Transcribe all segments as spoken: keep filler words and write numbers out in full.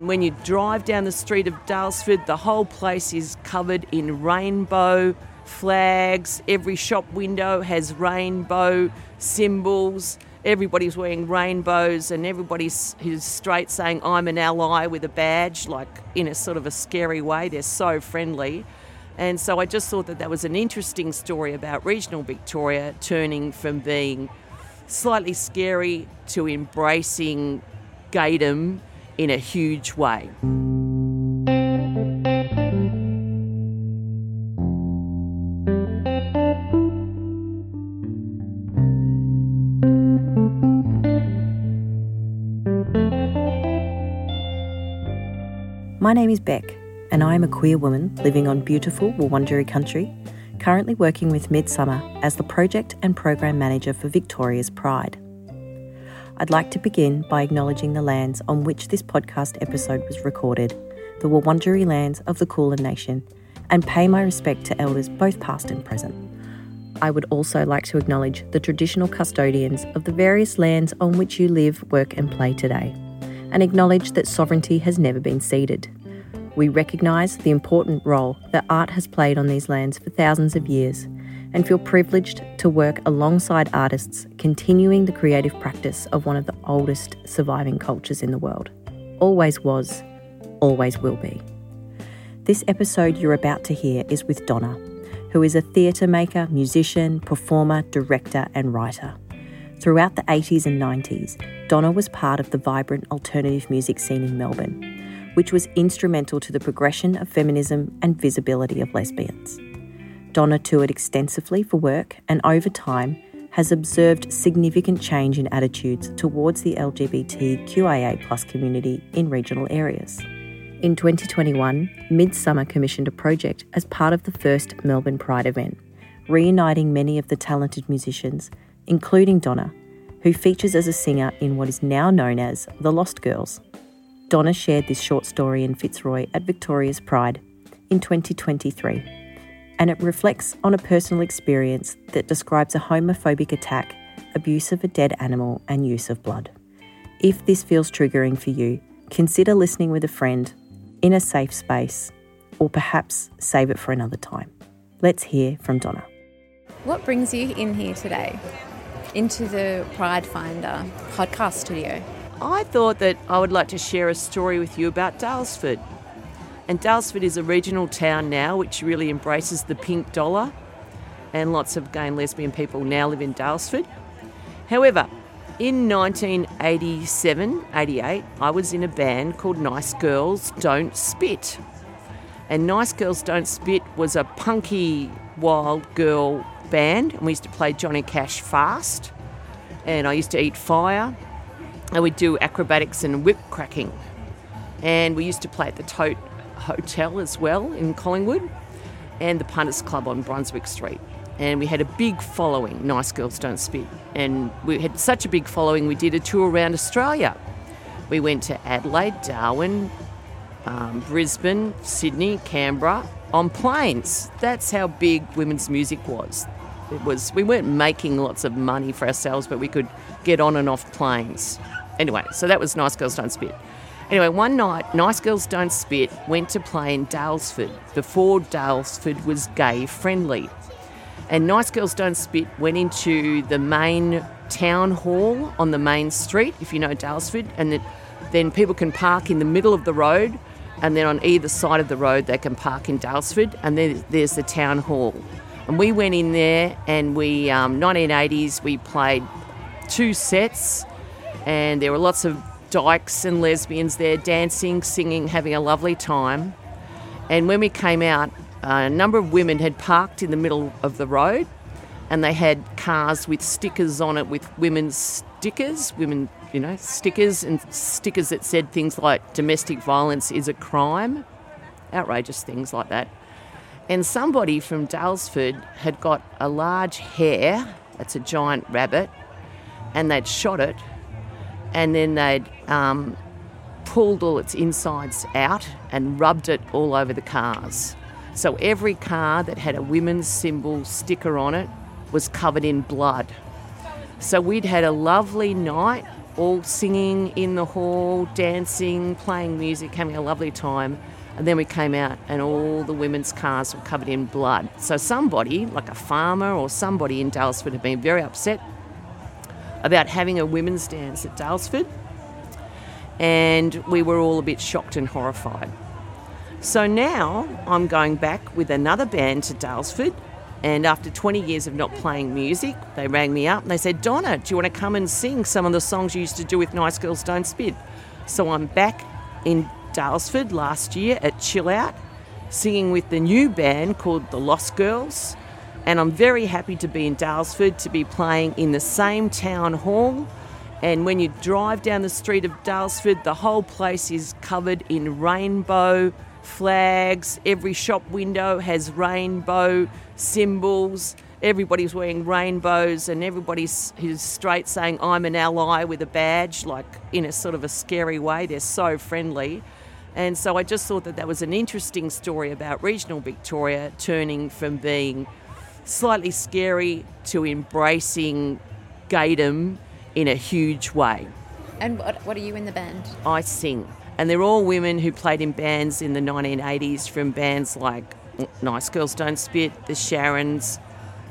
When you drive down the street of Daylesford, the whole place is covered in rainbow flags. Every shop window has rainbow symbols. Everybody's wearing rainbows and everybody's who's straight saying, "I'm an ally" with a badge, like in a sort of a scary way. They're so friendly. And so I just thought that that was an interesting story about regional Victoria turning from being slightly scary to embracing gaydom in a huge way. My name is Beck, and I am a queer woman living on beautiful Wurundjeri country, currently working with Midsumma as the project and program manager for Victoria's Pride. I'd like to begin by acknowledging the lands on which this podcast episode was recorded, the Wurundjeri lands of the Kulin Nation, and pay my respect to elders both past and present. I would also like to acknowledge the traditional custodians of the various lands on which you live, work and play today, and acknowledge that sovereignty has never been ceded. We recognise the important role that art has played on these lands for thousands of years, and feel privileged to work alongside artists continuing the creative practice of one of the oldest surviving cultures in the world. Always was, always will be. This episode you're about to hear is with Donna, who is a theatre maker, musician, performer, director and writer. Throughout the eighties and nineties, Donna was part of the vibrant alternative music scene in Melbourne, which was instrumental to the progression of feminism and visibility of lesbians. Donna toured extensively for work and over time has observed significant change in attitudes towards the L G B T Q I A plus community in regional areas. In twenty twenty-one, Midsumma commissioned a project as part of the first Melbourne Pride event, reuniting many of the talented musicians, including Donna, who features as a singer in what is now known as The Lost Girls. Donna shared this short story in Fitzroy at Victoria's Pride in twenty twenty-three. And it reflects on a personal experience that describes a homophobic attack, abuse of a dead animal, and use of blood. If this feels triggering for you, consider listening with a friend, in a safe space, or perhaps save it for another time. Let's hear from Donna. What brings you in here today, into the Pridefinder podcast studio? I thought that I would like to share a story with you about Daylesford. And Daylesford is a regional town now which really embraces the pink dollar, and lots of gay and lesbian people now live in Daylesford. However, in nineteen eighty-seven, eighty-eight, I was in a band called Nice Girls Don't Spit. And Nice Girls Don't Spit was a punky wild girl band, and we used to play Johnny Cash fast, and I used to eat fire, and we'd do acrobatics and whip cracking. And we used to play at the Tote Hotel as well in Collingwood and the Punters Club on Brunswick Street, and we had a big following, Nice Girls Don't Spit, and we had such a big following we did a tour around Australia. We went to Adelaide, Darwin, um, Brisbane, Sydney, Canberra on planes. That's how big women's music was. It was we weren't making lots of money for ourselves, but we could get on and off planes. Anyway, so that was Nice Girls Don't Spit. Anyway, one night, Nice Girls Don't Spit went to play in Daylesford before Daylesford was gay-friendly. And Nice Girls Don't Spit went into the main town hall on the main street, if you know Daylesford, and it, then people can park in the middle of the road, and then on either side of the road they can park in Daylesford, and then there's the town hall. And we went in there, and we, um, nineteen eighties, we played two sets, and there were lots of dykes and lesbians there dancing, singing, having a lovely time. And when we came out, a number of women had parked in the middle of the road, and they had cars with stickers on it with women's stickers, women, you know, stickers, and stickers that said things like domestic violence is a crime, outrageous things like that. And somebody from Daylesford had got a large hare, that's a giant rabbit, and they'd shot it, and then they'd um, pulled all its insides out and rubbed it all over the cars. So every car that had a women's symbol sticker on it was covered in blood. So we'd had a lovely night, all singing in the hall, dancing, playing music, having a lovely time. And then we came out and all the women's cars were covered in blood. So somebody, like a farmer or somebody in Daylesford, had been very upset about having a women's dance at Daylesford. And we were all a bit shocked and horrified. So now I'm going back with another band to Daylesford. And after twenty years of not playing music, they rang me up and they said, "Donna, do you want to come and sing some of the songs you used to do with Nice Girls Don't Spit?" So I'm back in Daylesford last year at Chill Out, singing with the new band called The Lost Girls. And I'm very happy to be in Daylesford, to be playing in the same town hall. And when you drive down the street of Daylesford, the whole place is covered in rainbow flags. Every shop window has rainbow symbols. Everybody's wearing rainbows, and everybody's who's straight saying, "I'm an ally" with a badge, like in a sort of a scary way. They're so friendly. And so I just thought that that was an interesting story about regional Victoria turning from being slightly scary to embracing gaydom in a huge way. And what, what are you in the band? I sing. And they're all women who played in bands in the nineteen eighties, from bands like Nice Girls Don't Spit, The Sharons,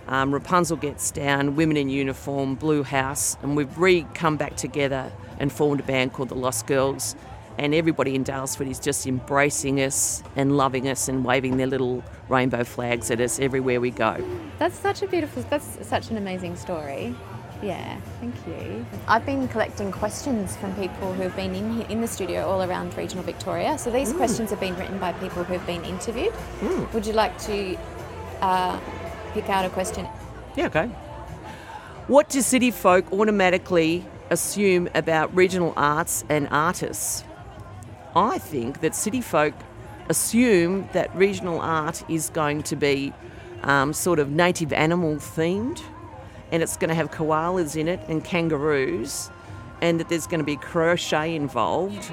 Um, Rapunzel Gets Down, Women in Uniform, Blue House, and we've re-come back together and formed a band called The Lost Girls, and everybody in Daylesford is just embracing us and loving us and waving their little rainbow flags at us everywhere we go. That's such a beautiful, that's such an amazing story. Yeah, thank you. I've been collecting questions from people who've been in in the studio all around regional Victoria, so these mm. questions have been written by people who've been interviewed. Mm. Would you like to... Uh, pick out a question? Yeah, okay. What do city folk automatically assume about regional arts and artists? I think that city folk assume that regional art is going to be um, sort of native animal themed, and it's going to have koalas in it and kangaroos, and that there's going to be crochet involved.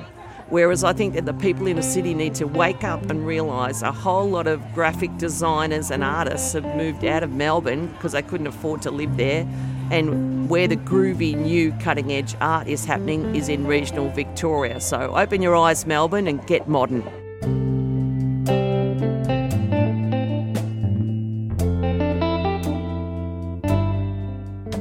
Whereas I think that the people in the city need to wake up and realise a whole lot of graphic designers and artists have moved out of Melbourne because they couldn't afford to live there. And where the groovy, new, cutting-edge art is happening is in regional Victoria. So open your eyes, Melbourne, and get modern.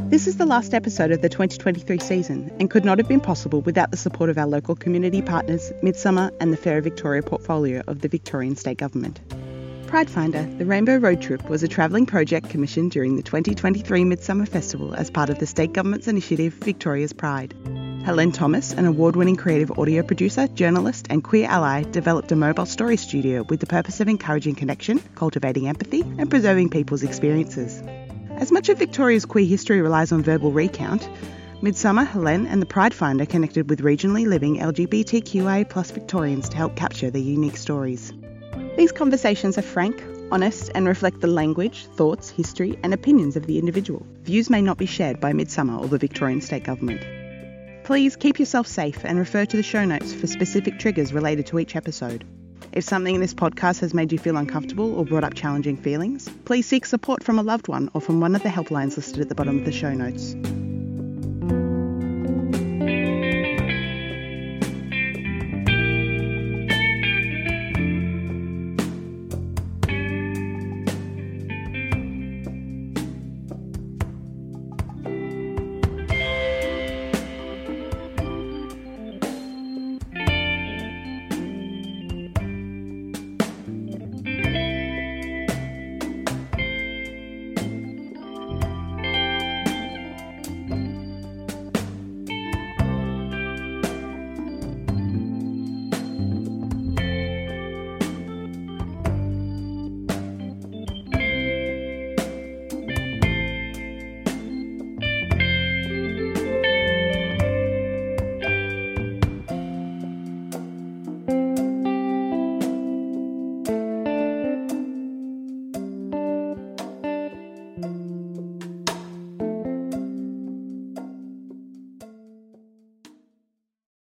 This is the last episode of the twenty twenty-three season and could not have been possible without the support of our local community partners, Midsumma and the Fairer Victoria portfolio of the Victorian State Government. Pridefinder, the Rainbow Road Trip, was a travelling project commissioned during the twenty twenty-three Midsumma Festival as part of the State Government's initiative, Victoria's Pride. Helene Thomas, an award-winning creative audio producer, journalist and queer ally, developed a mobile story studio with the purpose of encouraging connection, cultivating empathy and preserving people's experiences. As much of Victoria's queer history relies on verbal recount, Midsumma, Helene and the Pridefinder connected with regionally living L G B T Q I plus Victorians to help capture their unique stories. These conversations are frank, honest and reflect the language, thoughts, history and opinions of the individual. Views may not be shared by Midsumma or the Victorian State Government. Please keep yourself safe and refer to the show notes for specific triggers related to each episode. If something in this podcast has made you feel uncomfortable or brought up challenging feelings, please seek support from a loved one or from one of the helplines listed at the bottom of the show notes.